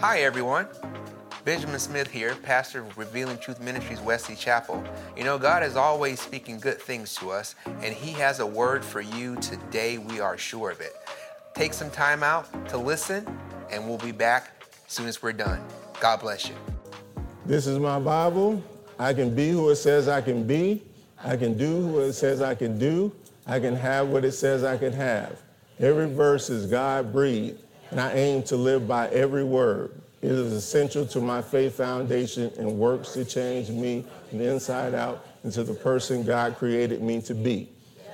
Hi, everyone. Benjamin Smith here, pastor of Revealing Truth Ministries, Wesley Chapel. You know, God is always speaking good things to us, and He has a word for you today. We are sure of it. Take some time out to listen, and we'll be back as soon as we're done. God bless you. This is my Bible. I can be who it says I can be. I can do what it says I can do. I can have what it says I can have. Every verse is God-breathed, and I aim to live by every word. It is essential to my faith foundation and works to change me from the inside out into the person God created me to be.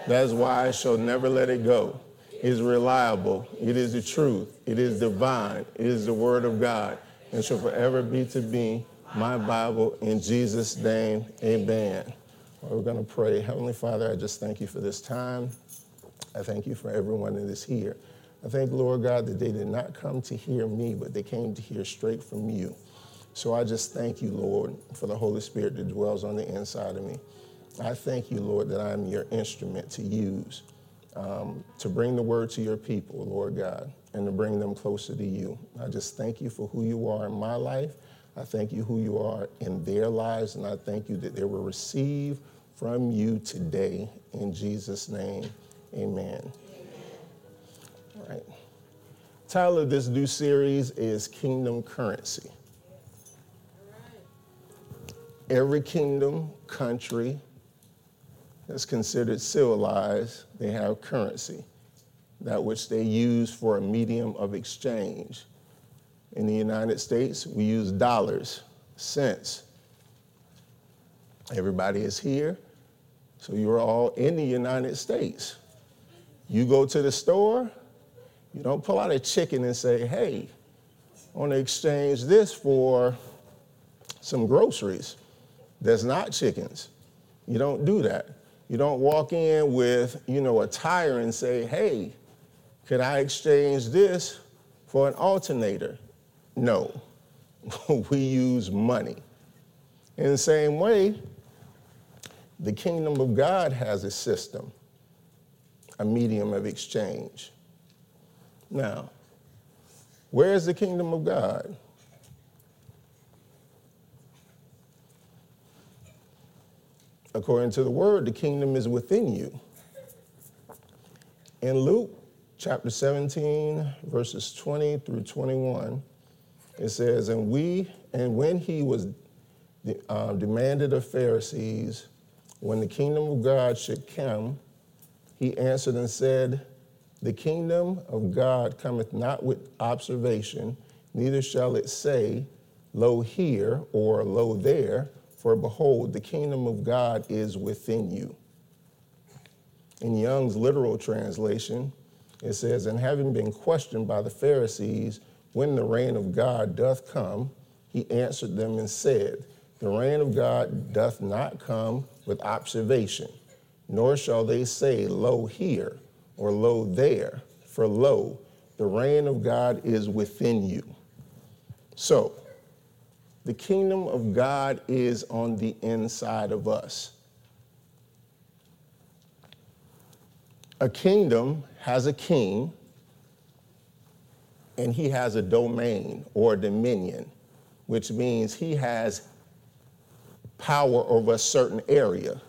That is why I shall never let it go. It is reliable. It is the truth. It is divine. It is the word of God, and shall forever be to me my Bible. In Jesus' name, amen. We're going to pray. Heavenly Father, I just thank you for this time. I thank you for everyone that is here. I thank, Lord God, that they did not come to hear me, but they came to hear straight from you. So I just thank you, Lord, for the Holy Spirit that dwells on the inside of me. I thank you, Lord, that I'm your instrument to use to bring the word to your people, Lord God, and to bring them closer to you. I just thank you for who you are in my life. I thank you who you are in their lives, and I thank you that they will receive from you today. In Jesus' name, amen. All right. The title of this new series is Kingdom Currency. Every kingdom, country that's considered civilized, they have currency, that which they use for a medium of exchange. In the United States, we use dollars, cents. Everybody is here, so you're all in the United States. You go to the store, you don't pull out a chicken and say, hey, I want to exchange this for some groceries. That's not chickens. You don't do that. You don't walk in with, a tire and say, hey, could I exchange this for an alternator? No, we use money. In the same way, the kingdom of God has a system, a medium of exchange. Now, where is the kingdom of God? According to the word, the kingdom is within you. In Luke chapter 17, verses 20 through 21, it says, and when he was demanded of Pharisees, when the kingdom of God should come, he answered and said, the kingdom of God cometh not with observation, neither shall it say, lo here or lo there, for behold, the kingdom of God is within you. In Young's literal translation, it says, and having been questioned by the Pharisees when the reign of God doth come, he answered them and said, the reign of God doth not come with observation, nor shall they say, lo here, or lo there, for lo, the reign of God is within you. So, the kingdom of God is on the inside of us. A kingdom has a king, and he has a domain or dominion, which means he has power over a certain area.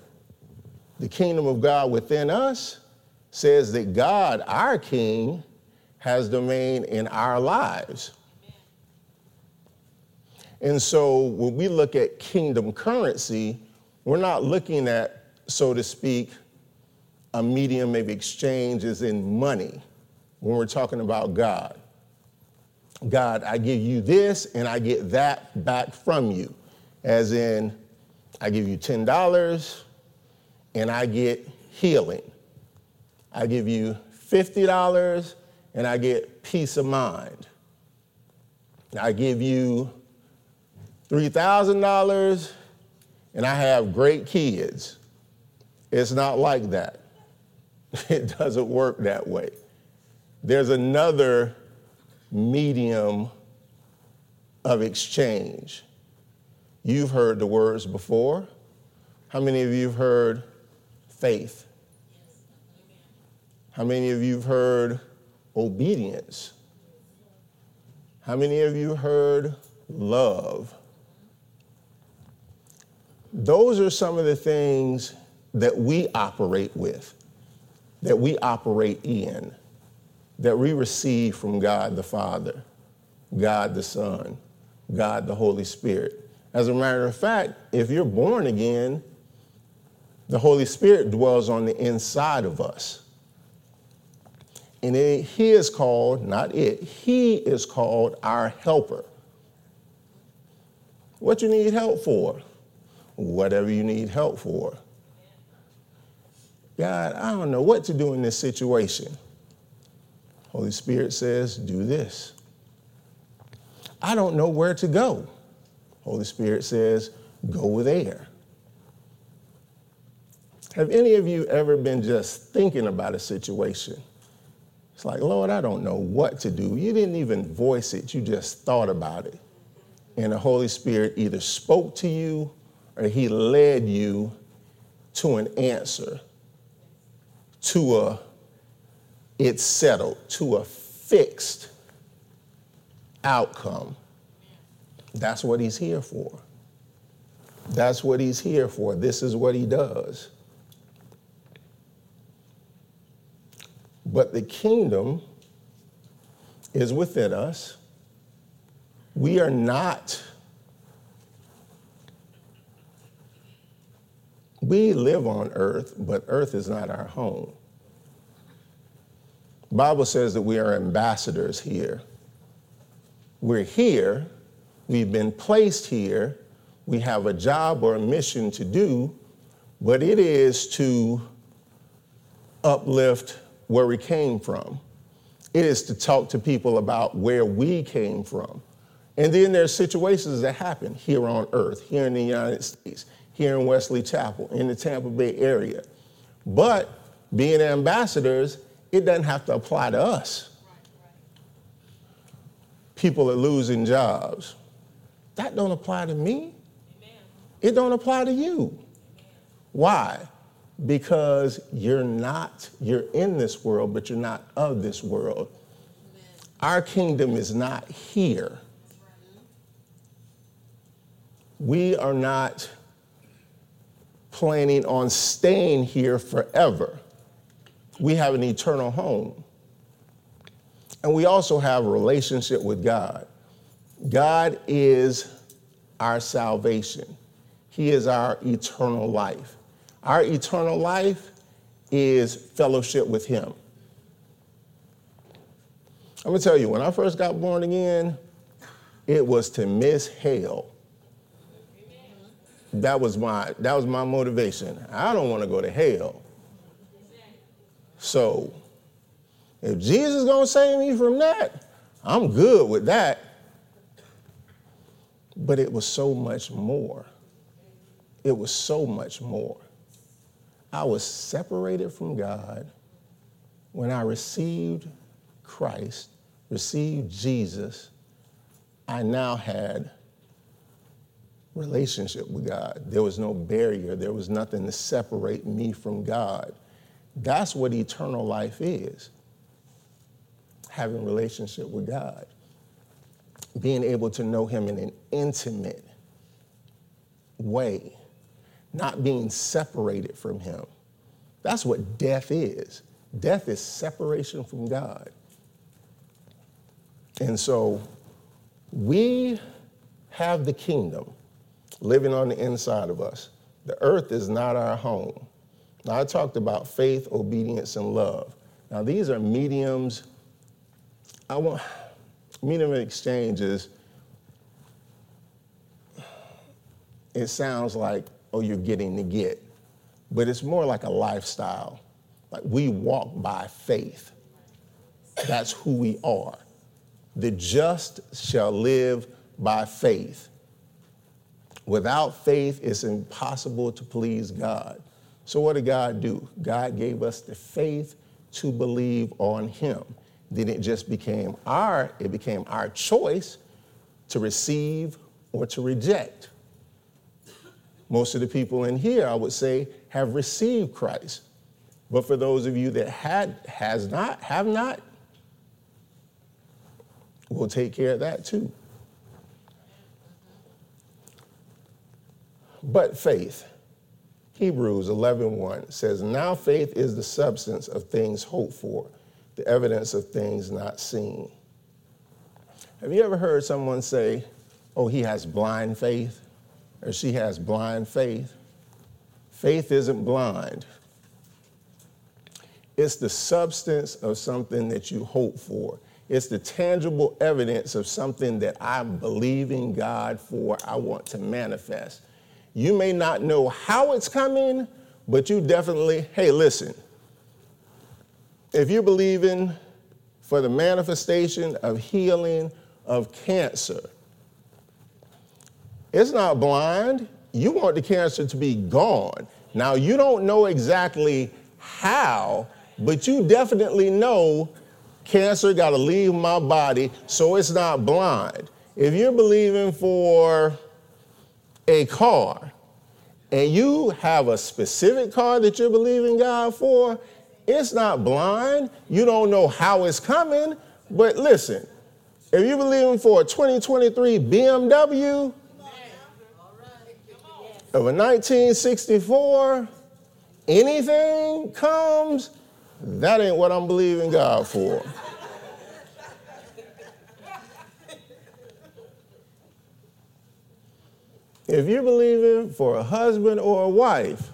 The kingdom of God within us says that God, our King, has domain in our lives. And so when we look at kingdom currency, we're not looking at, so to speak, a medium of exchange as in money when we're talking about God. God, I give you this and I get that back from you. As in, I give you $10 and I get healing. I give you $50 and I get peace of mind. I give you $3,000 and I have great kids. It's not like that. It doesn't work that way. There's another medium of exchange. You've heard the words before. How many of you have heard faith? How many of you have heard obedience? How many of you heard love? Those are some of the things that we operate with, that we operate in, that we receive from God the Father, God the Son, God the Holy Spirit. As a matter of fact, if you're born again, the Holy Spirit dwells on the inside of us. And he is called our helper. What you need help for? Whatever you need help for. God, I don't know what to do in this situation. Holy Spirit says, do this. I don't know where to go. Holy Spirit says, go there. Have any of you ever been just thinking about a situation? It's like, Lord, I don't know what to do. You didn't even voice it. You just thought about it. And the Holy Spirit either spoke to you or he led you to an answer, to a it's settled, to a fixed outcome. That's what he's here for. That's what he's here for. This is what he does. But the kingdom is within us. We are not, we live on earth, but earth is not our home. The Bible says that we are ambassadors here. We're here, we've been placed here, we have a job or a mission to do, but it is to uplift where we came from. It is to talk to people about where we came from. And then there's situations that happen here on earth, here in the United States, here in Wesley Chapel, in the Tampa Bay area. But being ambassadors, it doesn't have to apply to us. People are losing jobs. That don't apply to me. Amen. It don't apply to you. Amen. Why? Because you're in this world, but you're not of this world. Amen. Our kingdom is not here. We are not planning on staying here forever. We have an eternal home. And we also have a relationship with God. God is our salvation. He is our eternal life. Our eternal life is fellowship with him. I'm going to tell you, when I first got born again, it was to miss hell. That was my motivation. I don't want to go to hell. So if Jesus is going to save me from that, I'm good with that. But it was so much more. It was so much more. I was separated from God when I received Christ, received Jesus. I now had relationship with God. There was no barrier. There was nothing to separate me from God. That's what eternal life is, having relationship with God, being able to know him in an intimate way. Not being separated from him. That's what death is. Death is separation from God. And so we have the kingdom living on the inside of us. The earth is not our home. Now, I talked about faith, obedience, and love. Now, these are mediums. Medium of exchange is, it sounds like, oh, you're getting to get. But it's more like a lifestyle. Like we walk by faith. That's who we are. The just shall live by faith. Without faith, it's impossible to please God. So what did God do? God gave us the faith to believe on him. Then it became our choice to receive or to reject. Most of the people in here, I would say, have received Christ. But for those of you that have not, will take care of that too. But faith, Hebrews 11:1 says, now faith is the substance of things hoped for, the evidence of things not seen. Have you ever heard someone say, oh, he has blind faith, or she has blind faith? Faith isn't blind. It's the substance of something that you hope for. It's the tangible evidence of something that I'm believing God for, I want to manifest. You may not know how it's coming, but you definitely, hey, listen, if you're believing for the manifestation of healing of cancer, it's not blind. You want the cancer to be gone. Now, you don't know exactly how, but you definitely know cancer got to leave my body, so it's not blind. If you're believing for a car, and you have a specific car that you're believing God for, it's not blind. You don't know how it's coming, but listen, if you're believing for a 2023 BMW of a 1964, anything comes, that ain't what I'm believing God for. If you're believing for a husband or a wife,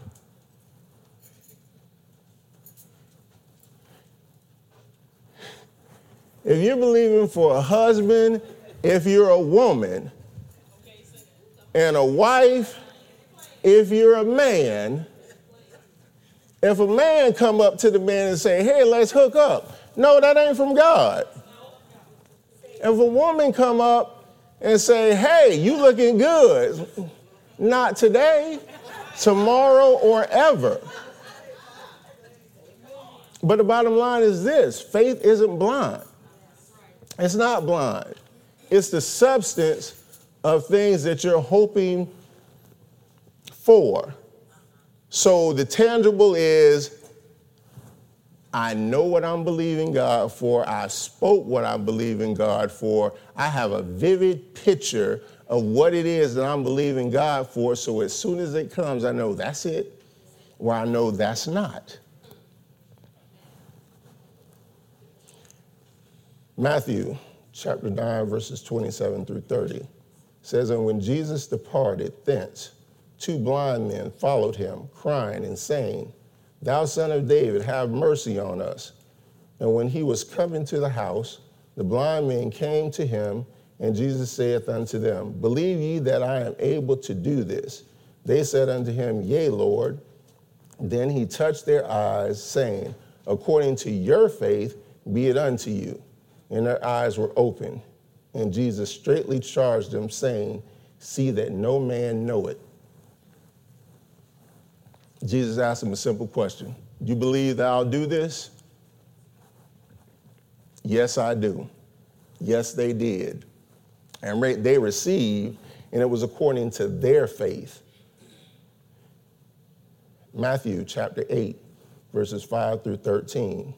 if you're believing for a husband, if you're a woman, and a wife, if you're a man, if a man come up to the man and say, hey, let's hook up, no, that ain't from God. If a woman come up and say, hey, you looking good, not today, tomorrow, or ever. But the bottom line is this, faith isn't blind. It's not blind. It's the substance of things that you're hoping for. So the tangible is, I know what I'm believing God for. I spoke what I'm believing God for. I have a vivid picture of what it is that I'm believing God for. So as soon as it comes, I know that's it, or I know that's not. Matthew chapter 9, verses 27 through 30 says, and when Jesus departed thence, two blind men followed him, crying and saying, thou son of David, have mercy on us. And when he was come into the house, the blind men came to him, and Jesus saith unto them, believe ye that I am able to do this? They said unto him, yea, Lord. Then he touched their eyes, saying, according to your faith be it unto you. And their eyes were opened. And Jesus straightly charged them, saying, see that no man know it. Jesus asked him a simple question. You believe that I'll do this? Yes, I do. Yes, they did. And they received, and it was according to their faith. Matthew chapter 8, verses 5 through 13.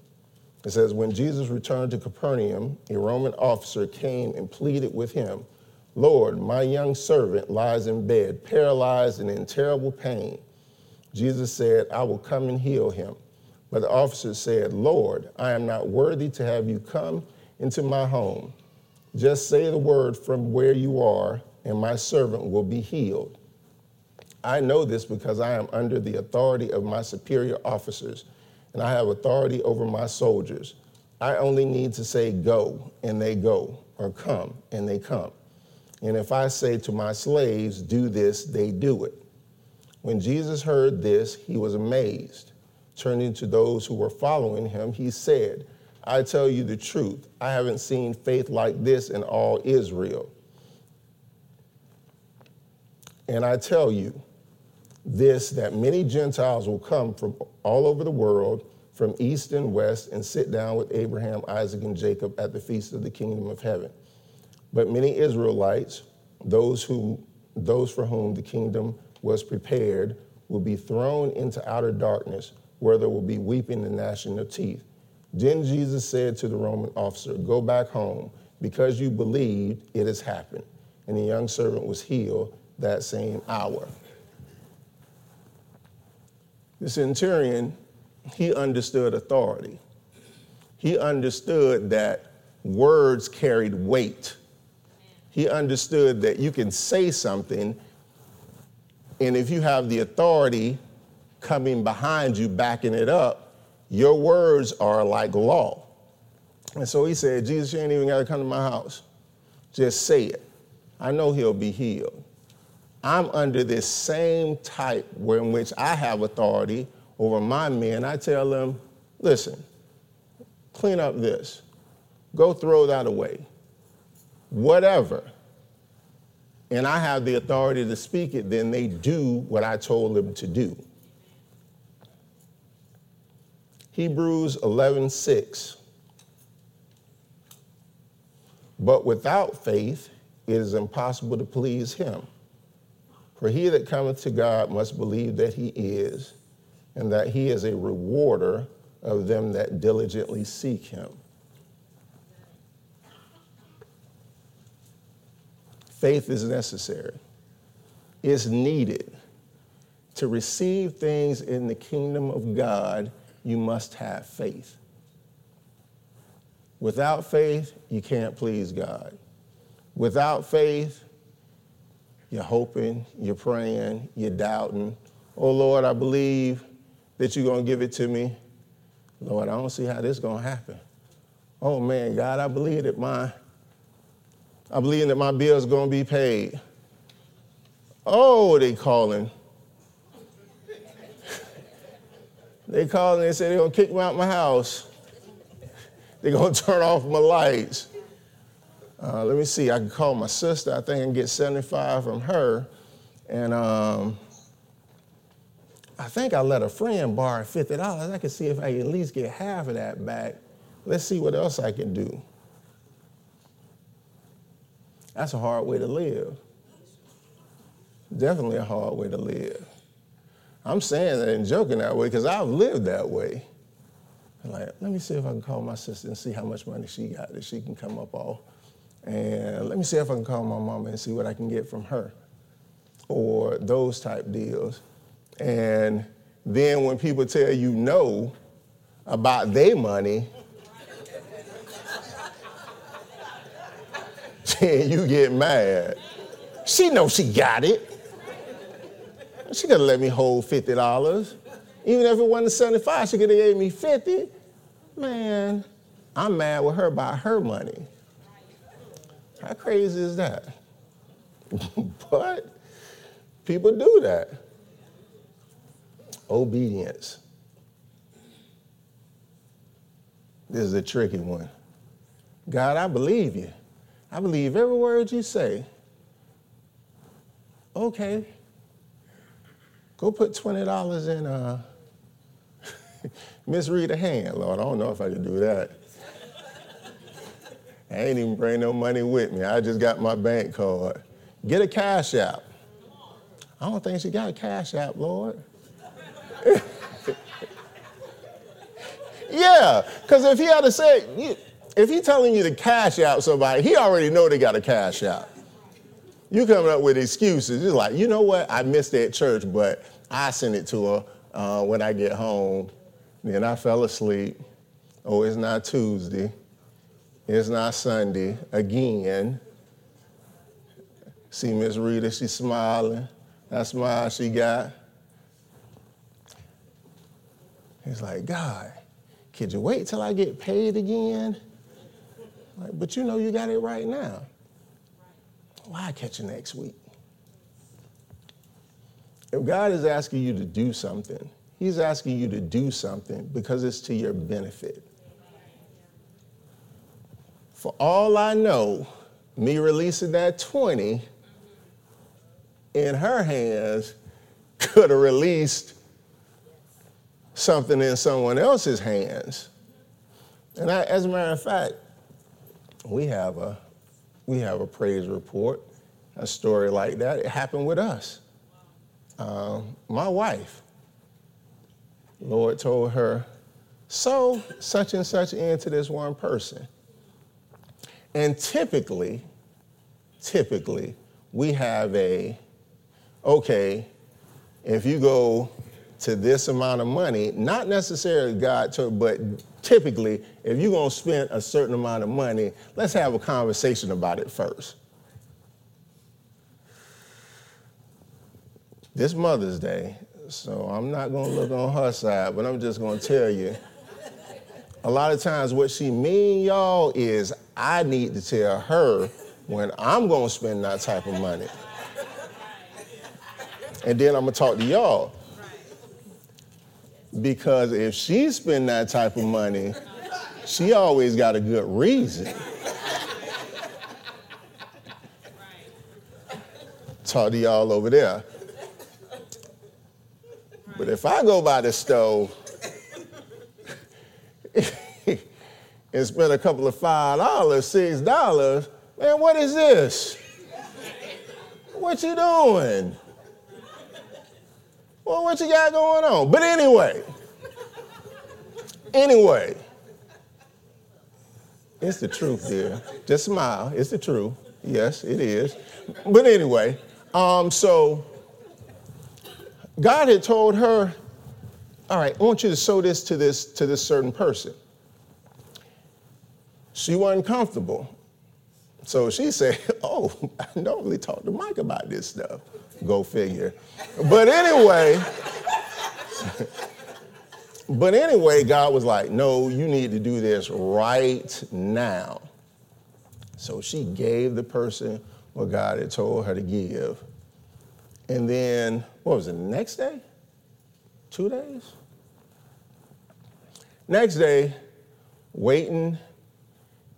It says, when Jesus returned to Capernaum, a Roman officer came and pleaded with him, Lord, my young servant lies in bed, paralyzed and in terrible pain. Jesus said, I will come and heal him. But the officer said, Lord, I am not worthy to have you come into my home. Just say the word from where you are, and my servant will be healed. I know this because I am under the authority of my superior officers, and I have authority over my soldiers. I only need to say go, and they go, or come, and they come. And if I say to my slaves, do this, they do it. When Jesus heard this, he was amazed. Turning to those who were following him, he said, I tell you the truth, I haven't seen faith like this in all Israel. And I tell you this, that many Gentiles will come from all over the world, from east and west, and sit down with Abraham, Isaac, and Jacob at the Feast of the Kingdom of Heaven. But many Israelites, those for whom the kingdom was prepared, will be thrown into outer darkness, where there will be weeping and gnashing of teeth. Then Jesus said to the Roman officer, go back home because you believed, it has happened. And the young servant was healed that same hour. The centurion, he understood authority. He understood that words carried weight. He understood that you can say something, and if you have the authority coming behind you, backing it up, your words are like law. And so he said, Jesus, you ain't even got to come to my house. Just say it. I know he'll be healed. I'm under this same type in which I have authority over my men. I tell them, listen, clean up this. Go throw that away. Whatever. And I have the authority to speak it, then they do what I told them to do. Hebrews 11:6. But without faith, it is impossible to please him. For he that cometh to God must believe that he is, and that he is a rewarder of them that diligently seek him. Faith is necessary. It's needed. To receive things in the kingdom of God, you must have faith. Without faith, you can't please God. Without faith, you're hoping, you're praying, you're doubting. Oh, Lord, I believe that you're going to give it to me. Lord, I don't see how this is going to happen. Oh, man, God, I believe that my bill is going to be paid. Oh, they calling. They calling, they say they're going to kick me out of my house. They're going to turn off my lights. Let me see. I can call my sister. I think I can get $75 from her. And I think I let a friend borrow $50. I can see if I can at least get half of that back. Let's see what else I can do. That's a hard way to live. Definitely a hard way to live. I'm saying that and joking that way because I've lived that way. Like, let me see if I can call my sister and see how much money she got that she can come up off. And let me see if I can call my mama and see what I can get from her, or those type deals. And then when people tell you no about their money, then you get mad. She knows she got it. She could have let me hold $50. Even if it wasn't 75, she could have gave me 50. Man, I'm mad with her about her money. How crazy is that? But people do that. Obedience. This is a tricky one. God, I believe you. I believe every word you say. Okay. Go put $20 in, misread a hand, Lord. I don't know if I can do that. I ain't even bring no money with me. I just got my bank card. Get a Cash App. I don't think she got a Cash App, Lord. Yeah, because if he had to say, if he's telling you to Cash App somebody, he already know they got a Cash App. You coming up with excuses. You're like, you know what? I missed that church, but I sent it to her when I get home. Then I fell asleep. Oh, it's not Tuesday. It's not Sunday again. See Miss Rita, she's smiling. That smile she got. He's like, God, could you wait till I get paid again? I'm like, but you know you got it right now. Why catch you next week? If God is asking you to do something, he's asking you to do something because it's to your benefit. For all I know, me releasing that 20 in her hands could have released something in someone else's hands. And as a matter of fact, we have a praise report, a story like that. It happened with us. My wife, Lord told her, sow such and such into this one person. And typically, we have okay, if you go to this amount of money, not necessarily God, but typically, if you're going to spend a certain amount of money, let's have a conversation about it first. This Mother's Day, so I'm not going to look on her side, but I'm just going to tell you, a lot of times what she mean, y'all, is I need to tell her when I'm going to spend that type of money. And then I'm going to talk to y'all. Because if she spend that type of money, she always got a good reason. Talk to y'all over there. But if I go by the stove and spend a couple of $5, $6, man, what is this? What you doing? Well, what you got going on? But anyway, it's the truth, dear. Just smile. It's the truth. Yes, it is. But anyway, so God had told her, all right, I want you to sow this to this certain person. She wasn't comfortable. So she said, oh, I normally talk to Mike about this stuff. Go figure. But anyway, God was like, no, you need to do this right now. So she gave the person what God had told her to give. And then, what was it, the next day? 2 days? Next day, waiting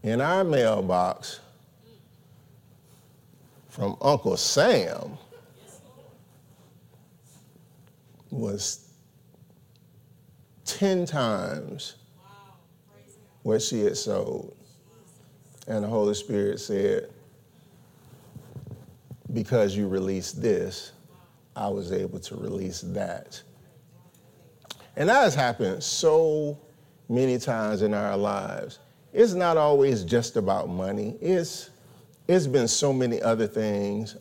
in our mailbox from Uncle Sam was 10 times what she had sold. And the Holy Spirit said, because you released this, I was able to release that. And that has happened so many times in our lives. It's not always just about money. It's been so many other things.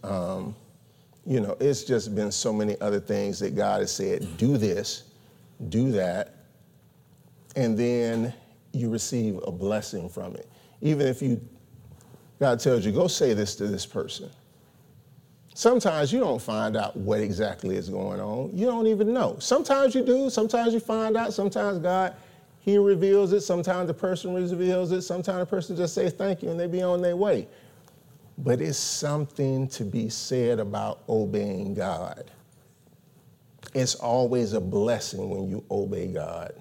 It's just been so many other things that God has said, do this, do that, and then you receive a blessing from it. Even if God tells you, go say this to this person. Sometimes you don't find out what exactly is going on. You don't even know. Sometimes you do. Sometimes you find out. Sometimes God, he reveals it. Sometimes the person reveals it. Sometimes the person just says thank you and they be on their way. But it's something to be said about obeying God. It's always a blessing when you obey God,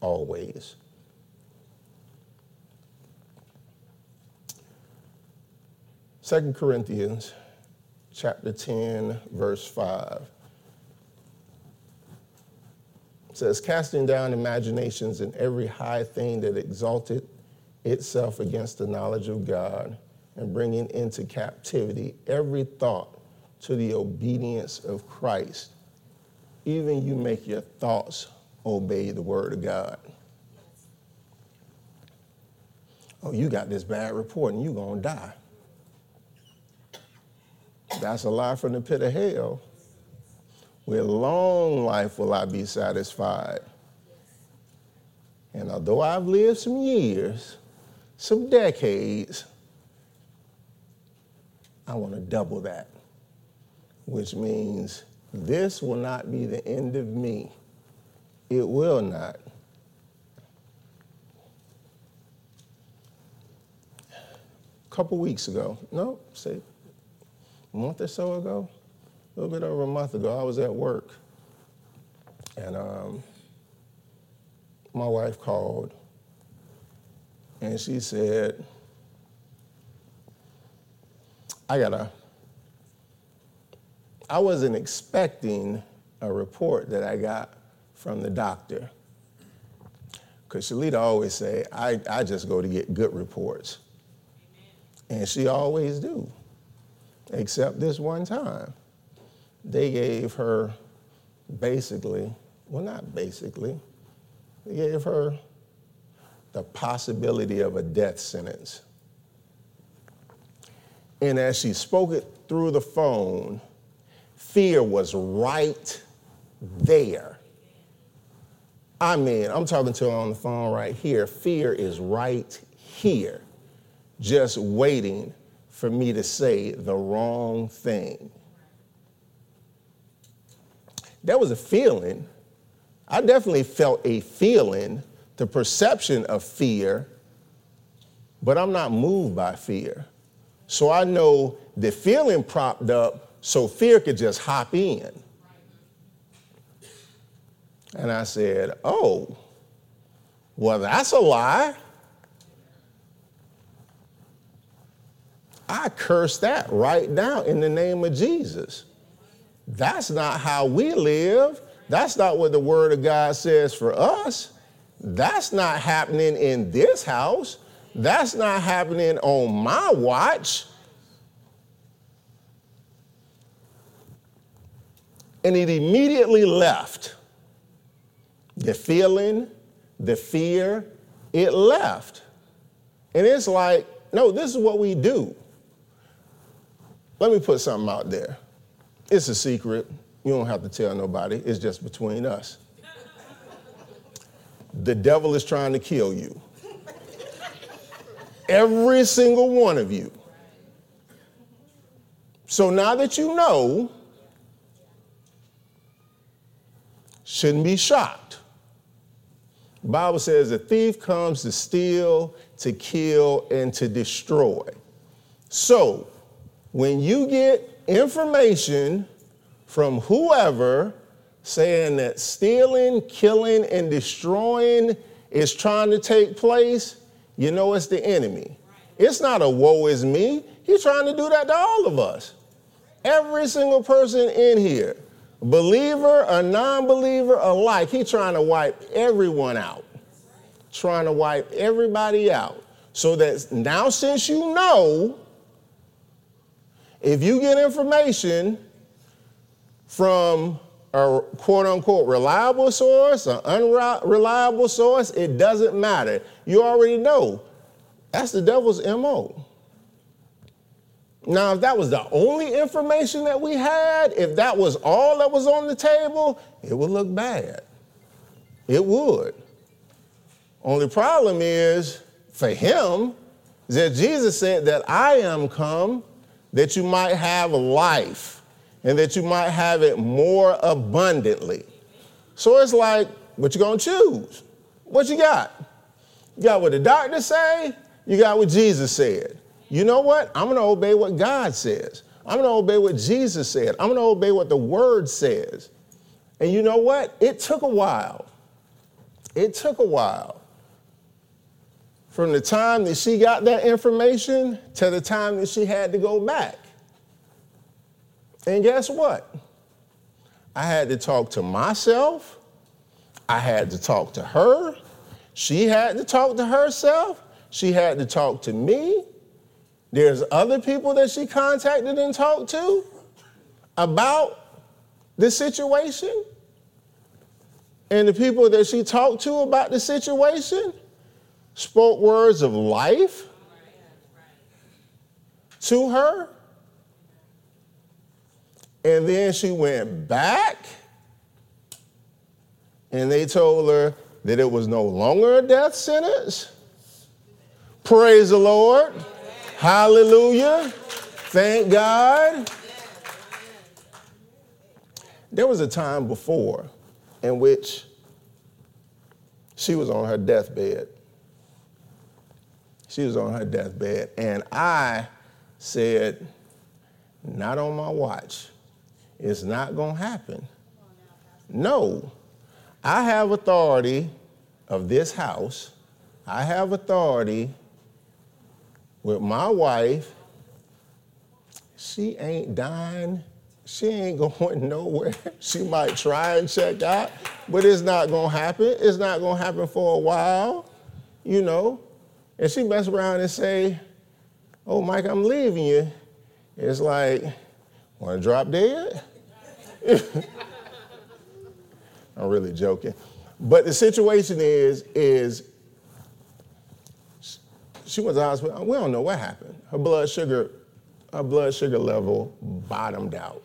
always. Second Corinthians chapter 10, verse 5. It says, casting down imaginations and every high thing that exalted itself against the knowledge of God, and bringing into captivity every thought to the obedience of Christ. Even you make your thoughts obey the word of God. Oh, you got this bad report and you're going to die. That's a lie from the pit of hell. With long life will I be satisfied. And although I've lived some years, some decades, I want to double that, which means this will not be the end of me. It will not. A couple weeks ago, a month or so ago, a little bit over a month ago, I was at work, and my wife called, and she said, I wasn't expecting a report that I got from the doctor. Because Shalita always say, I just go to get good reports. Amen. And she always do, except this one time. They gave her they gave her the possibility of a death sentence. And as she spoke it through the phone, fear was right there. I mean, I'm talking to her on the phone right here. Fear is right here, just waiting for me to say the wrong thing. That was a feeling. I definitely felt a feeling, the perception of fear, but I'm not moved by fear. So I know the feeling propped up so fear could just hop in. And I said, oh, well, that's a lie. I curse that right now in the name of Jesus. That's not how we live. That's not what the Word of God says for us. That's not happening in this house. That's not happening on my watch. And it immediately left. The feeling, the fear, it left. And it's like, no, this is what we do. Let me put something out there. It's a secret. You don't have to tell nobody. It's just between us. The devil is trying to kill you. Every single one of you. So now that you know, shouldn't be shocked. The Bible says the thief comes to steal, to kill, and to destroy. So when you get information from whoever saying that stealing, killing, and destroying is trying to take place, you know it's the enemy. It's not a woe is me. He's trying to do that to all of us. Every single person in here, believer or non-believer alike, he's trying to wipe everyone out, trying to wipe everybody out. So that now since you know, if you get information from a quote-unquote reliable source, an unreliable source, it doesn't matter. You already know. That's the devil's MO. Now, if that was the only information that we had, if that was all that was on the table, it would look bad. It would. Only problem is, for him, that Jesus said that I am come that you might have life and that you might have it more abundantly. So it's like, what you gonna choose? What you got? You got what the doctor say, you got what Jesus said. You know what? I'm gonna obey what God says. I'm gonna obey what Jesus said. I'm gonna obey what the Word says. And you know what? It took a while. It took a while. From the time that she got that information to the time that she had to go back. And guess what? I had to talk to myself. I had to talk to her. She had to talk to herself. She had to talk to me. There's other people that she contacted and talked to about the situation. And the people that she talked to about the situation spoke words of life to her. And then she went back and they told her that it was no longer a death sentence. Praise the Lord. Amen. Hallelujah. Thank God. There was a time before in which she was on her deathbed. She was on her deathbed, and I said, not on my watch. It's not going to happen. No, I have authority of this house. I have authority with my wife. She ain't dying. She ain't going nowhere. She might try and check out, but it's not going to happen. It's not going to happen for a while, you know. And she mess around and say, oh, Mike, I'm leaving you. It's like, want to drop dead? I'm really joking. But the situation is she went to the hospital. We don't know what happened. Her blood sugar our blood sugar level bottomed out.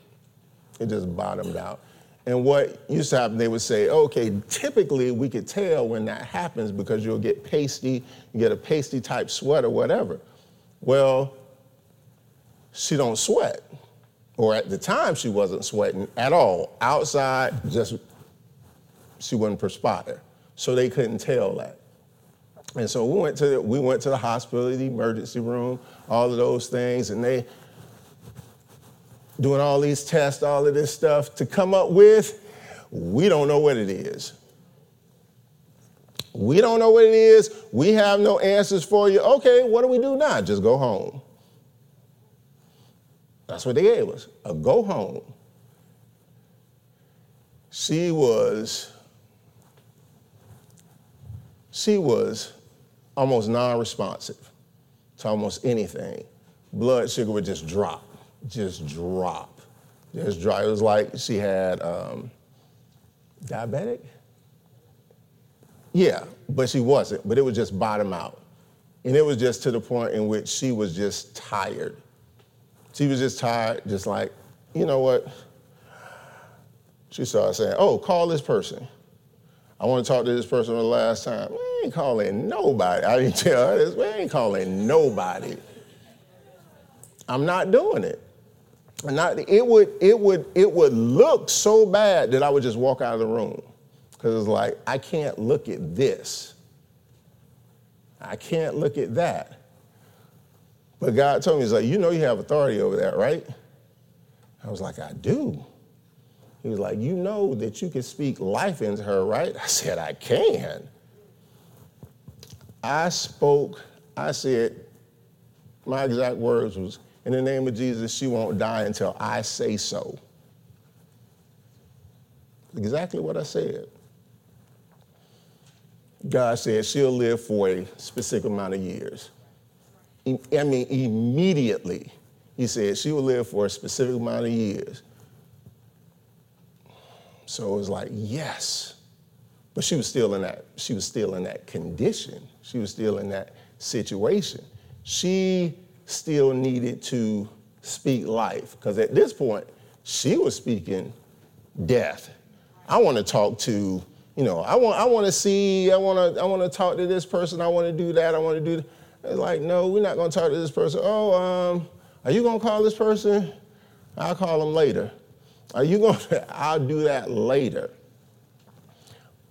It just bottomed out. And what used to happen, they would say, okay, typically we could tell when that happens because you'll get pasty, you get a pasty type sweat or whatever. Well, she don't sweat. Or at the time, she wasn't sweating at all. Outside, just she wasn't perspiring. So they couldn't tell that. And so we went to the hospital, the emergency room, all of those things, and they doing all these tests, all of this stuff to come up with, we don't know what it is. We don't know what it is. We have no answers for you. Okay, what do we do now? Just go home. That's what they gave us, a go home. She was almost non-responsive to almost anything. Blood sugar would just drop, just drop, just drop. It was like she had diabetic? Yeah, but she wasn't, but it was just bottom out. And it was just to the point in which she was just tired. She was just tired, just like, you know what? She started saying, oh, call this person. I want to talk to this person for the last time. We ain't calling nobody. I didn't tell her this. We ain't calling nobody. I'm not doing it. And it would look so bad that I would just walk out of the room. Because it's like, I can't look at this. I can't look at that. But God told me, he's like, you know you have authority over that, right? I was like, I do. He was like, you know that you can speak life into her, right? I said, I can. I said, my exact words was, in the name of Jesus, she won't die until I say so. Exactly what I said. God said she'll live for a specific amount of years. I mean, immediately, he said she will live for a specific amount of years. So it was like, yes. But she was still in that condition. She was still in that situation. She still needed to speak life. Because at this point, she was speaking death. I want to talk to, you know, I want to talk to this person. I want to do that. I want to do that. They're like, no, we're not going to talk to this person. Oh, are you going to call this person? I'll call them later. Are you going to? I'll do that later.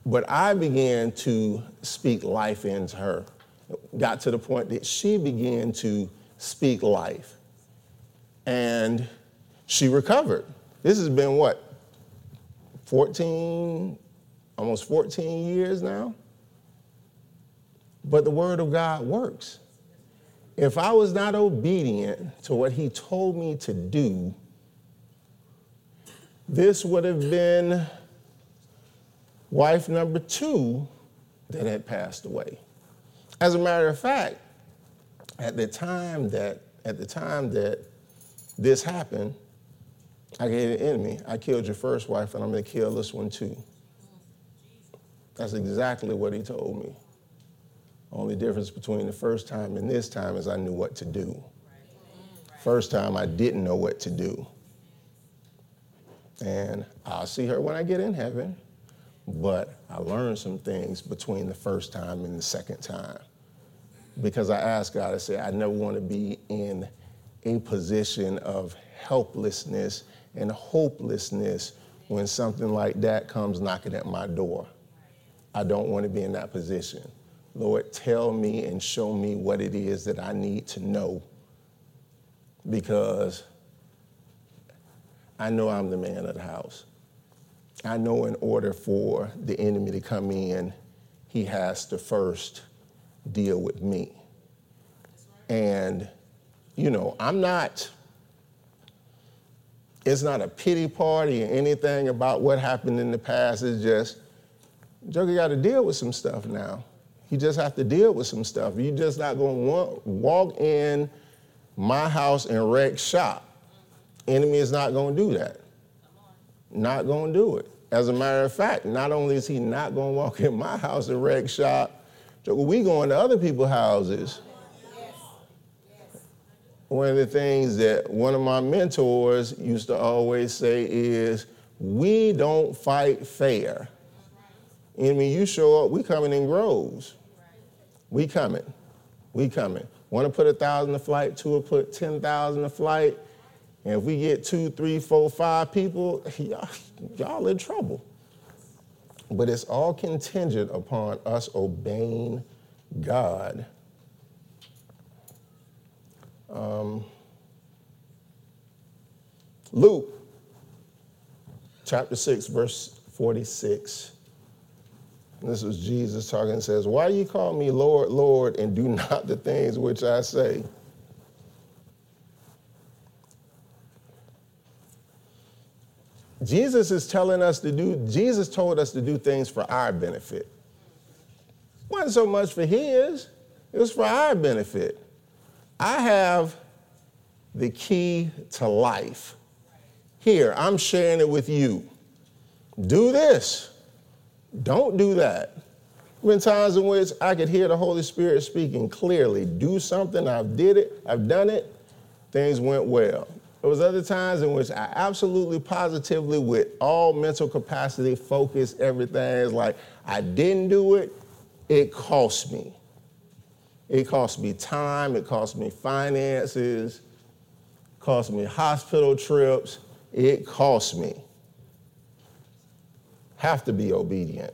But I began to speak life into her. Got to the point that she began to speak life. And she recovered. This has been what? 14, almost 14 years now? But the word of God works. If I was not obedient to what he told me to do, this would have been wife number 2 that had passed away. As a matter of fact, at the time that this happened, I gave the enemy, I killed your first wife and I'm gonna kill this one too. That's exactly what he told me. Only difference between the first time and this time is I knew what to do. First time, I didn't know what to do. And I'll see her when I get in heaven, but I learned some things between the first time and the second time. Because I asked God, I said, I never want to be in a position of helplessness and hopelessness when something like that comes knocking at my door. I don't want to be in that position. Lord, tell me and show me what it is that I need to know, because I know I'm the man of the house. I know in order for the enemy to come in, he has to first deal with me. And, you know, it's not a pity party or anything about what happened in the past. It's just, Joker got to deal with some stuff now. You just have to deal with some stuff. You're just not going to walk in my house and wreck shop. Enemy is not going to do that. Not going to do it. As a matter of fact, not only is he not going to walk in my house and wreck shop, we going to other people's houses. one of the things that one of my mentors used to always say is, we don't fight fair. And when you show up, we coming in groves. We coming. We coming. One to put 1,000 to flight, two to put 10,000 to flight. And if we get 2, 3, 4, 5 people, y'all in trouble. But it's all contingent upon us obeying God. Luke chapter 6, verse 46. This is Jesus talking and says, why you call me Lord, Lord, and do not the things which I say? Jesus is telling us to do, Jesus told us to do things for our benefit. It wasn't so much for his, it was for our benefit. I have the key to life. Here, I'm sharing it with you. Do this. Don't do that. There have been times in which I could hear the Holy Spirit speaking clearly. Do something, I've done it, things went well. There was other times in which I absolutely, positively, with all mental capacity, focus, everything. It's like, I didn't do it, it cost me. It cost me time, it cost me finances, it cost me hospital trips, it cost me. Have to be obedient.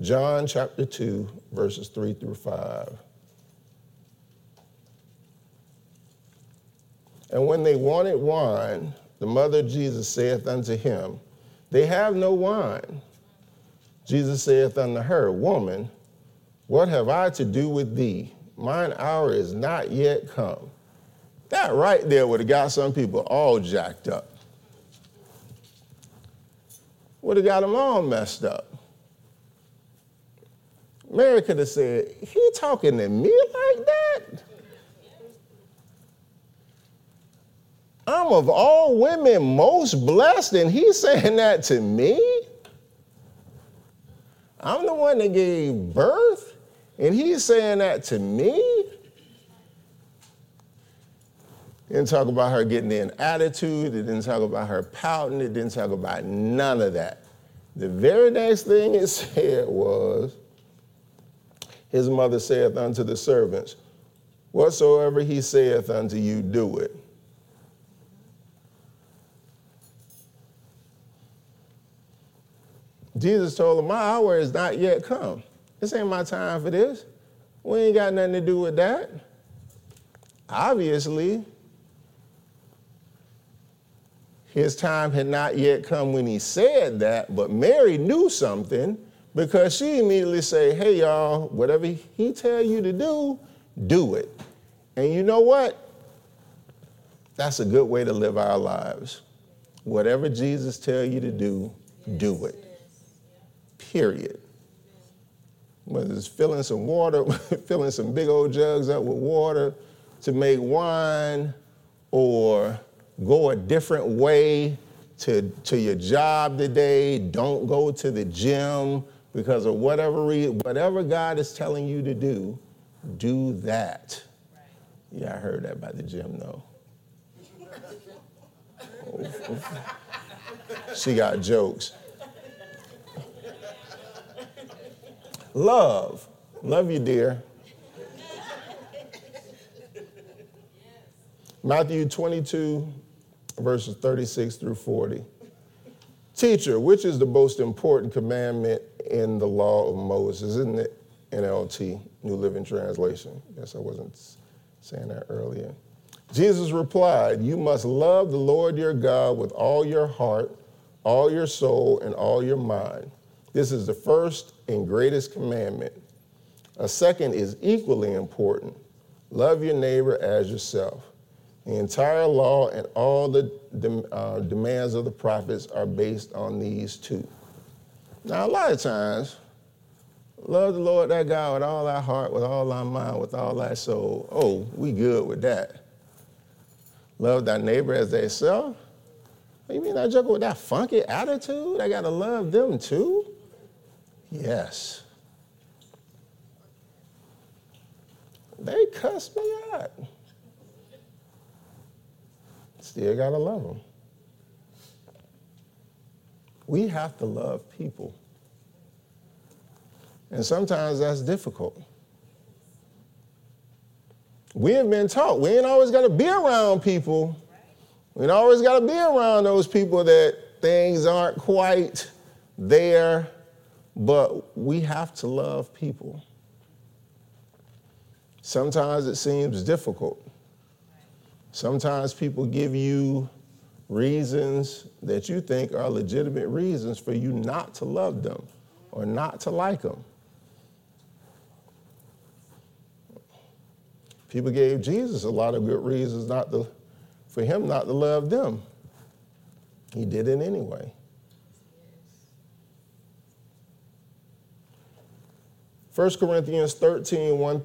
John chapter 2, verses 3 through 5. And when they wanted wine, the mother of Jesus saith unto him, they have no wine. Jesus saith unto her, woman, what have I to do with thee? Mine hour is not yet come. That right there would have got some people all jacked up. Would have got them all messed up. Mary could have said, he talking to me like that? I'm of all women most blessed, and he's saying that to me? I'm the one that gave birth, and he's saying that to me? It didn't talk about her getting an attitude. It didn't talk about her pouting. It didn't talk about none of that. The very next thing it said was, his mother saith unto the servants, whatsoever he saith unto you, do it. Jesus told him, my hour is not yet come. This ain't my time for this. We ain't got nothing to do with that. Obviously, his time had not yet come when he said that, but Mary knew something because she immediately said, hey, y'all, whatever he tell you to do, do it. And you know what? That's a good way to live our lives. Whatever Jesus tell you to do, do it. Period. Whether it's filling some water, filling some big old jugs up with water to make wine, or go a different way to your job today, don't go to the gym because of whatever reason, whatever God is telling you to do, do that. Right. Yeah, I heard that about the gym though. She got jokes. Love. Love you, dear. Yes. Matthew 22, verses 36 through 40. Teacher, which is the most important commandment in the law of Moses? Isn't it NLT, New Living Translation? Yes, I wasn't saying that earlier. Jesus replied, you must love the Lord your God with all your heart, all your soul, and all your mind. This is the first and greatest commandment. A second is equally important. Love your neighbor as yourself. The entire law and all the demands of the prophets are based on these two. Now, a lot of times, love the Lord thy God with all thy heart, with all thy mind, with all thy soul. Oh, we good with that. Love thy neighbor as thyself. What do you mean I juggle with that funky attitude? I got to love them too? Yes. they cussed me out. Still got to love them. We have to love people. And sometimes that's difficult. We have been taught we ain't always got to be around people. We ain't always got to be around those people that things aren't quite there, but we have to love people. Sometimes it seems difficult. Sometimes people give you reasons that you think are legitimate reasons for you not to love them or not to like them. People gave Jesus a lot of good reasons for him not to love them. He did it anyway. Yes. 1 Corinthians 13, 1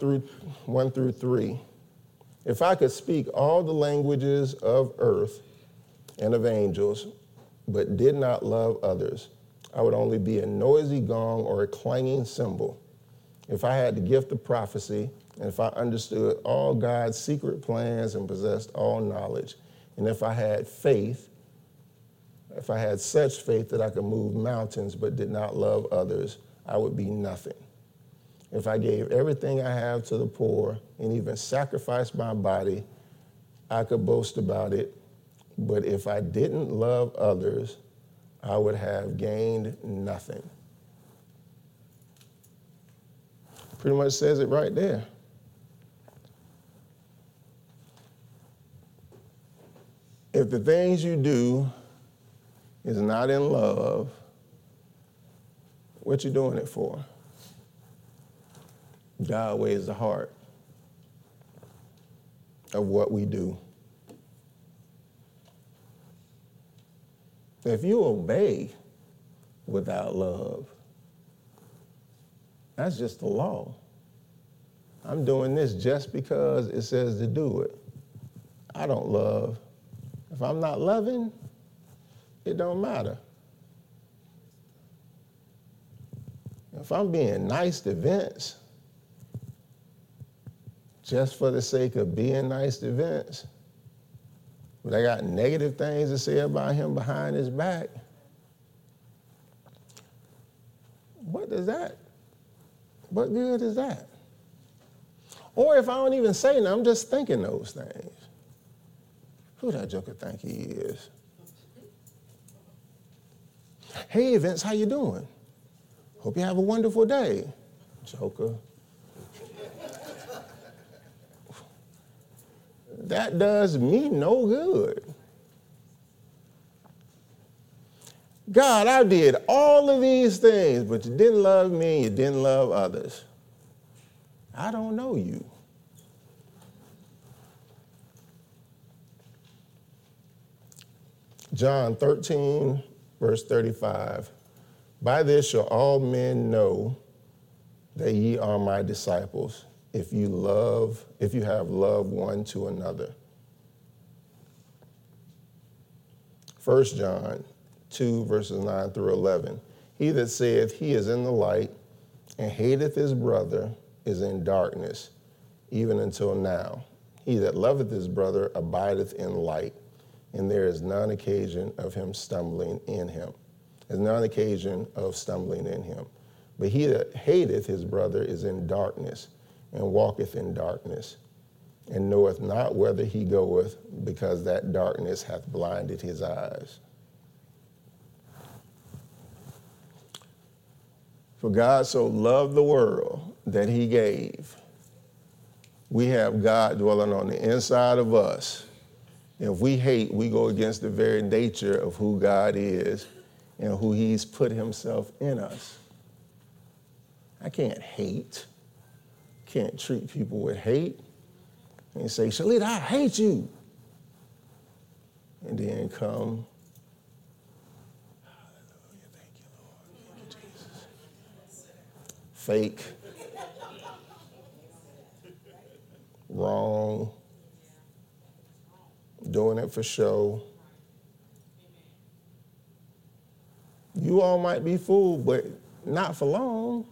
through 3. If I could speak all the languages of earth and of angels, but did not love others, I would only be a noisy gong or a clanging cymbal. If I had the gift of prophecy, and if I understood all God's secret plans and possessed all knowledge, and if I had faith, if I had such faith that I could move mountains but did not love others, I would be nothing. If I gave everything I have to the poor and even sacrificed my body, I could boast about it. But if I didn't love others, I would have gained nothing. Pretty much says it right there. If the things you do is not in love, what you doing it for? God weighs the heart of what we do. If you obey without love, that's just the law. I'm doing this just because it says to do it. I don't love. If I'm not loving, it don't matter. If I'm being nice to Vince, just for the sake of being nice to Vince, but I got negative things to say about him behind his back, what good is that? Or if I don't even say nothing, I'm just thinking those things. Who that joker think he is? Hey, Vince, how you doing? Hope you have a wonderful day, joker. That does me no good. God, I did all of these things, but you didn't love me and you didn't love others. I don't know you. John 13, verse 35. By this shall all men know that ye are my disciples, if you have love one to another. 1 John 2, verses 9 through 11. He that saith he is in the light and hateth his brother is in darkness, even until now. He that loveth his brother abideth in light, and there is none occasion of him stumbling in him. There's none occasion of stumbling in him. But he that hateth his brother is in darkness, and walketh in darkness, and knoweth not whether he goeth, because that darkness hath blinded his eyes. For God so loved the world that he gave. We have God dwelling on the inside of us. If we hate, we go against the very nature of who God is and who he's put himself in us. I can't hate. Can't treat people with hate and say, Shalita, I hate you. And then come, hallelujah, thank you, Lord, thank you, Jesus. Fake, wrong, doing it for show. You all might be fooled, but not for long.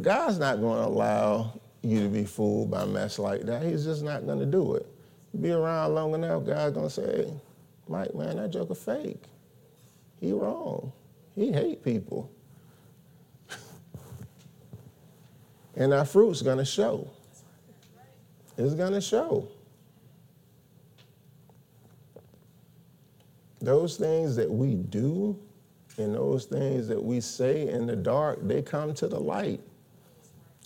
God's not going to allow you to be fooled by mess like that. He's just not going to do it. Be around long enough, God's going to say, hey, Mike, man, that joker fake. He wrong. He hate people. And our fruit's going to show. It's going to show. Those things that we do and those things that we say in the dark, they come to the light.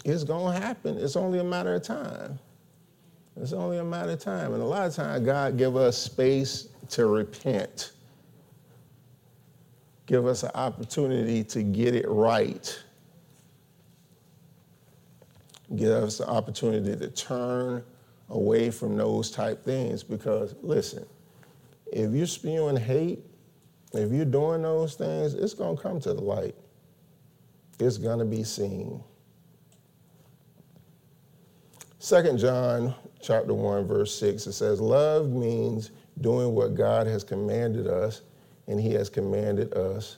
It's going to happen. It's only a matter of time. It's only a matter of time. And a lot of times, God give us space to repent. Give us an opportunity to get it right. Give us the opportunity to turn away from those type things. Because, listen, if you're spewing hate, if you're doing those things, it's going to come to the light. It's going to be seen. 2 John chapter 1, verse 6, it says, love means doing what God has commanded us, and he has commanded us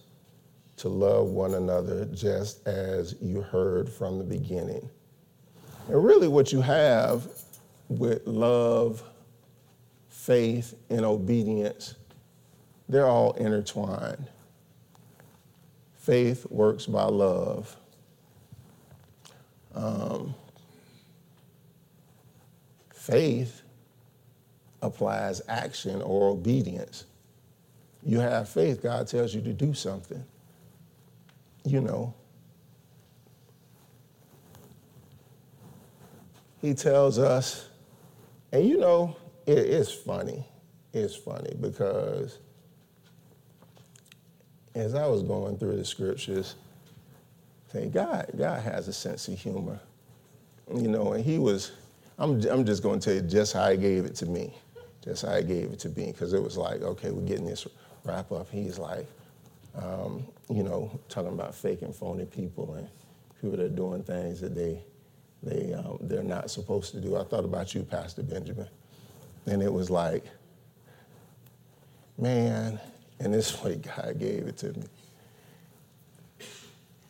to love one another just as you heard from the beginning. And really what you have with love, faith, and obedience, they're all intertwined. Faith works by love. Faith applies action or obedience. You have faith, God tells you to do something, you know. He tells us, and you know, it is funny. It's funny because as I was going through the scriptures, thank God, God has a sense of humor. You know, and he was, I'm just going to tell you just how he gave it to me. Just how he gave it to me, because it was like, okay, we're getting this wrap up. He's like, you know, talking about fake and phony people and people that are doing things that they're not supposed to do. I thought about you, Pastor Benjamin. And it was like, man, and this way God gave it to me.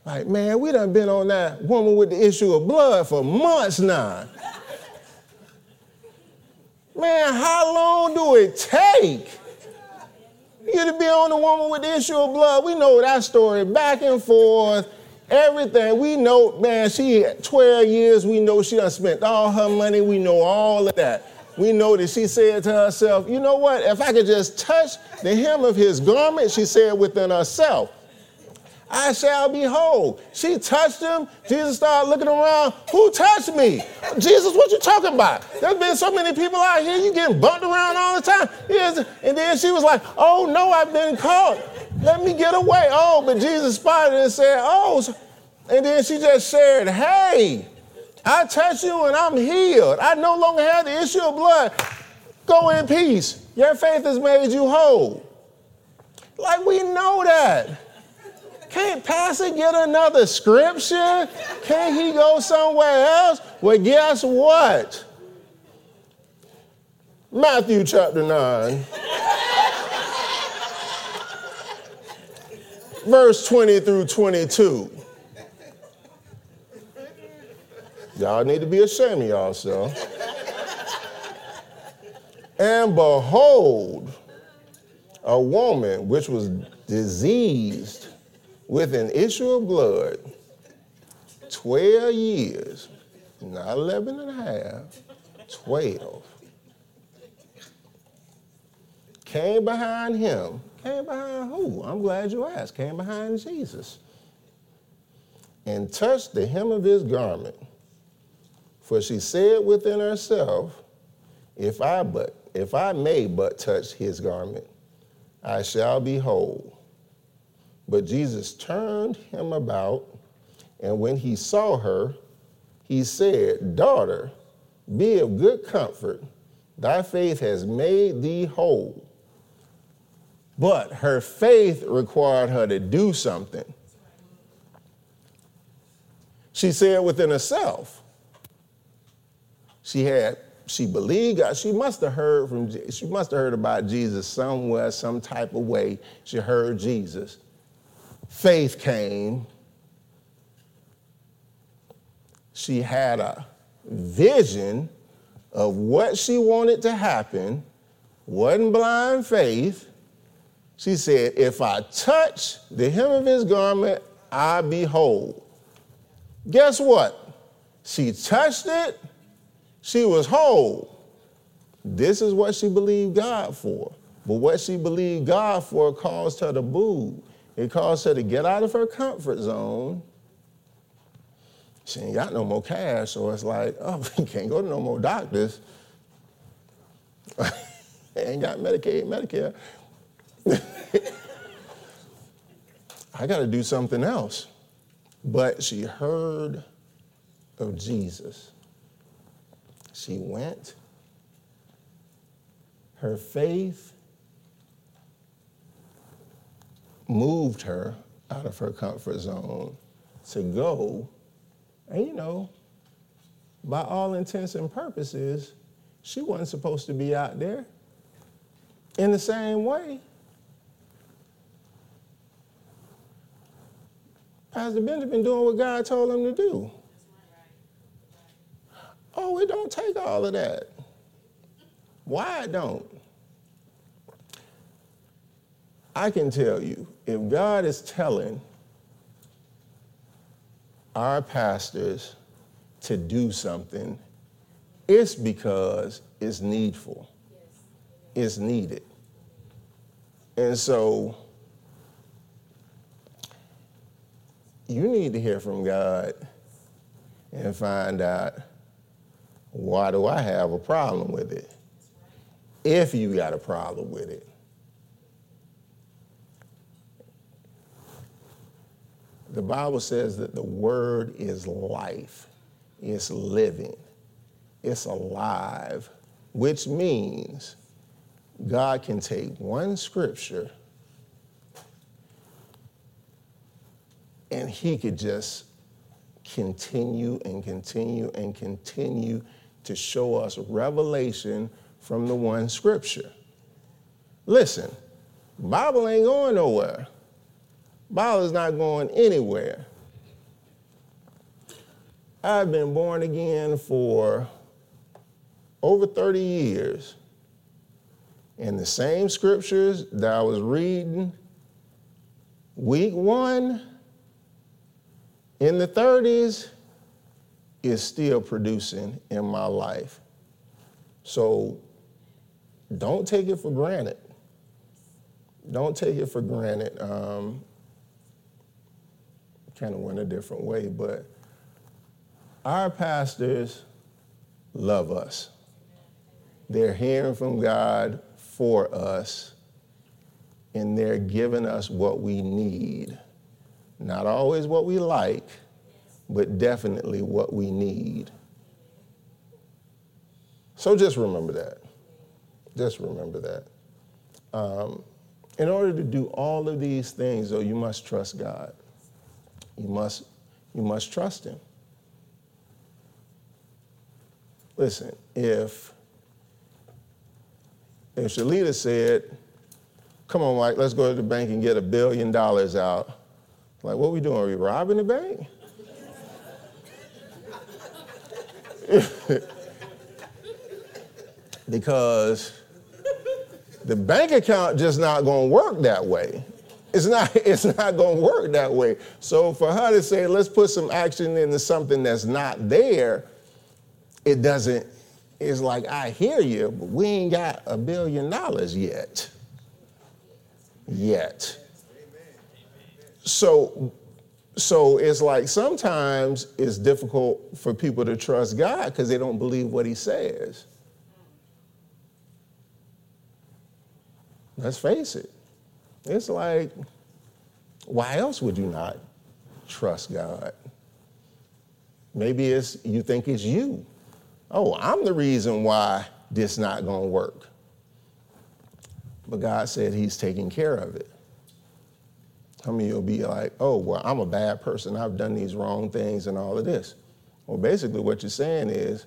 Like, man, we done been on that woman with the issue of blood for months now. Man, how long do it take you to be on the woman with the issue of blood? We know that story back and forth. Everything we know, man, she had 12 years. We know she done spent all her money. We know all of that. We know that she said to herself, you know what? If I could just touch the hem of his garment, she said within herself, I shall be whole. She touched him. Jesus started looking around. Who touched me? Jesus, what you talking about? There's been so many people out here. You getting bumped around all the time. And then she was like, oh, no, I've been caught. Let me get away. Oh, but Jesus spotted and said, oh. And then she just shared, hey, I touched you and I'm healed. I no longer have the issue of blood. Go in peace. Your faith has made you whole. Like, we know that. Can't Pastor get another scripture? Can't he go somewhere else? Well, guess what? Matthew chapter 9, verse 20 through 22. Y'all need to be ashamed of yourself. And behold, a woman which was diseased with an issue of blood, 12 years, not 11 and a half, 12, came behind him. Came behind who? I'm glad you asked. Came behind Jesus and touched the hem of his garment. For she said within herself, if I may but touch his garment, I shall be whole. But Jesus turned him about, and when he saw her, he said, daughter, be of good comfort. Thy faith has made thee whole. But her faith required her to do something. She said within herself, she believed God. She must have heard about Jesus somewhere, some type of way. She heard Jesus. Faith came. She had a vision of what she wanted to happen, wasn't blind faith. She said, if I touch the hem of his garment, I be whole. Guess what? She touched it. She was whole. This is what she believed God for. But what she believed God for caused her to move. It caused her to get out of her comfort zone. She ain't got no more cash, so it's like, oh, you can't go to no more doctors. Ain't got Medicaid, Medicare. I got to do something else. But she heard of Jesus. She went. Her faith moved her out of her comfort zone to go. And, you know, by all intents and purposes, she wasn't supposed to be out there. In the same way, Pastor Benjamin doing what God told him to do. Oh, it don't take all of that. Why it don't? I can tell you, if God is telling our pastors to do something, it's because it's needful. It's needed. And so you need to hear from God and find out, why do I have a problem with it? If you got a problem with it. The Bible says that the word is life. It's living. It's alive, which means God can take one scripture and he could just continue and continue and continue to show us revelation from the one scripture. Listen, Bible ain't going nowhere. Bible is not going anywhere. I've been born again for over 30 years. And the same scriptures that I was reading week one in the 30s is still producing in my life. So don't take it for granted. Don't take it for granted. Kind of went a different way, but our pastors love us. They're hearing from God for us, and they're giving us what we need. Not always what we like, but definitely what we need. So just remember that. Just remember that. In order to do all of these things, though, you must trust God. You must trust him. Listen, if Shalita said, come on, Mike, let's go to the bank and get $1 billion out. Like, what are we doing? Are we robbing the bank? Because the bank account just not going to work that way. It's not going to work that way. So for her to say, let's put some action into something that's not there, it doesn't. It's like, I hear you, but we ain't got $1 billion yet. Yet. So it's like sometimes it's difficult for people to trust God because they don't believe what he says. Let's face it. It's like, why else would you not trust God? Maybe it's you think it's you. Oh, I'm the reason why this not going to work. But God said he's taking care of it. Some of you will be like, oh, well, I'm a bad person. I've done these wrong things and all of this. Well, basically what you're saying is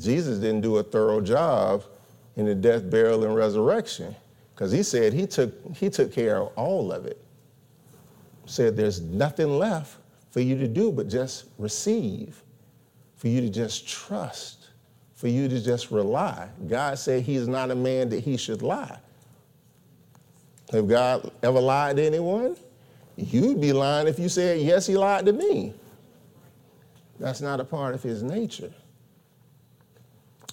Jesus didn't do a thorough job in the death, burial, and resurrection because he said he took care of all of it. Said there's nothing left for you to do but just receive. for you to just trust, for you to just rely. God said he's not a man that he should lie. Have God ever lied to anyone? You'd be lying if you said, yes, he lied to me. That's not a part of his nature.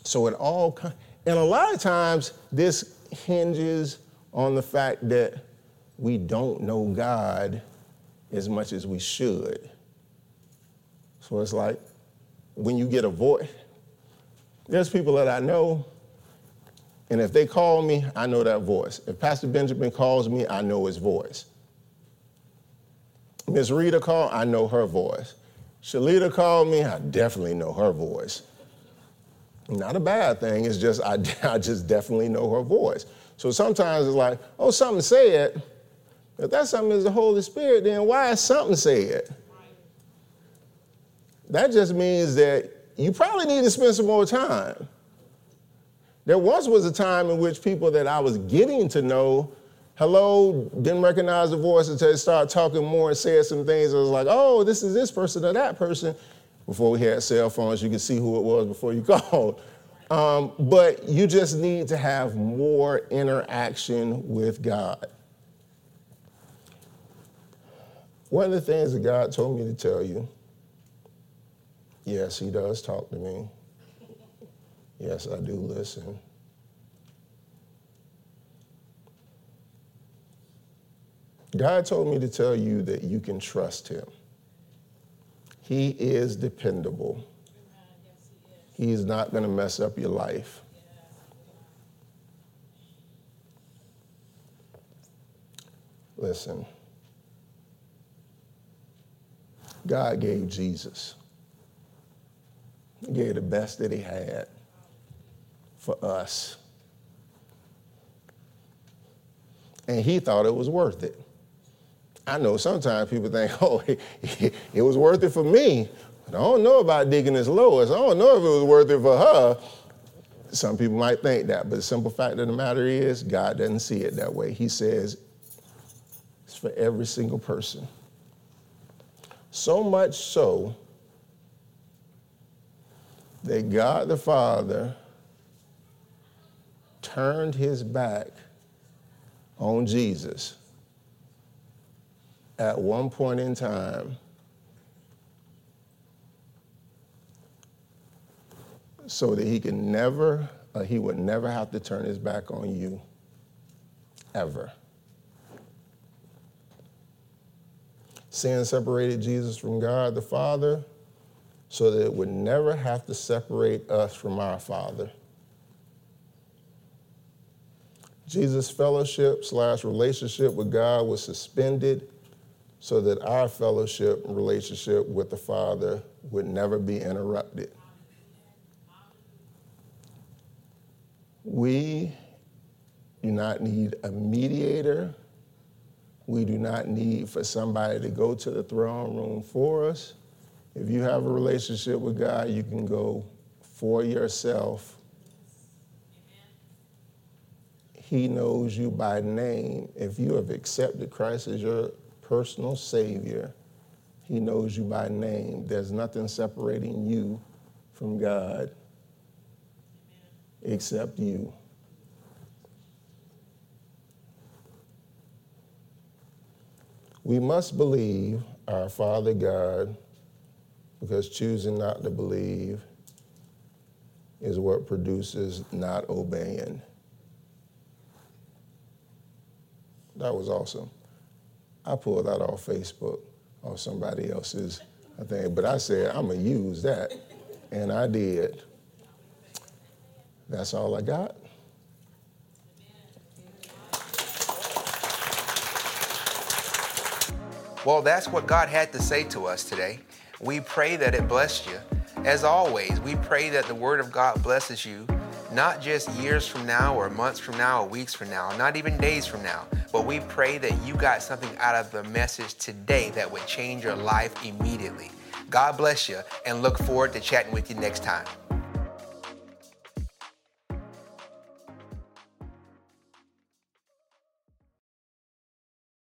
So it all, and a lot of times this hinges on the fact that we don't know God as much as we should. So it's like when you get a voice, there's people that I know, and if they call me, I know that voice. If Pastor Benjamin calls me, I know his voice. Miss Rita called, I know her voice. Shalita called me, I definitely know her voice. Not a bad thing, it's just I just definitely know her voice. So sometimes it's like, oh, something said. If that something is the Holy Spirit, then why is something said? That just means that you probably need to spend some more time. There once was a time in which people that I was getting to know, hello, didn't recognize the voice until they started talking more and said some things. I was like, oh, this is this person or that person. Before we had cell phones, you could see who it was before you called. But you just need to have more interaction with God. One of the things that God told me to tell you, yes, he does talk to me. Yes, I do listen. God told me to tell you that you can trust him. He is dependable. He is not going to mess up your life. Listen, God gave Jesus. He gave the best that he had for us. And he thought it was worth it. I know sometimes people think, oh, it was worth it for me. But I don't know about Deaconess Lois. I don't know if it was worth it for her. Some people might think that, but the simple fact of the matter is God doesn't see it that way. He says it's for every single person. So much so that God the Father turned his back on Jesus at one point in time so that he would never have to turn his back on you, ever. Sin separated Jesus from God the Father so that it would never have to separate us from our Father. Jesus' fellowship/relationship with God was suspended so that our fellowship and relationship with the Father would never be interrupted. We do not need a mediator. We do not need for somebody to go to the throne room for us. If you have a relationship with God, you can go for yourself. He knows you by name. If you have accepted Christ as your personal Savior, he knows you by name. There's nothing separating you from God except you. We must believe our Father God, because choosing not to believe is what produces not obeying. That was awesome. I pulled that off Facebook or somebody else's, I think, but I said, I'm going to use that, and I did. That's all I got. Well, that's what God had to say to us today. We pray that it blessed you. As always, we pray that the Word of God blesses you, not just years from now or months from now or weeks from now, not even days from now, but we pray that you got something out of the message today that would change your life immediately. God bless you, and look forward to chatting with you next time.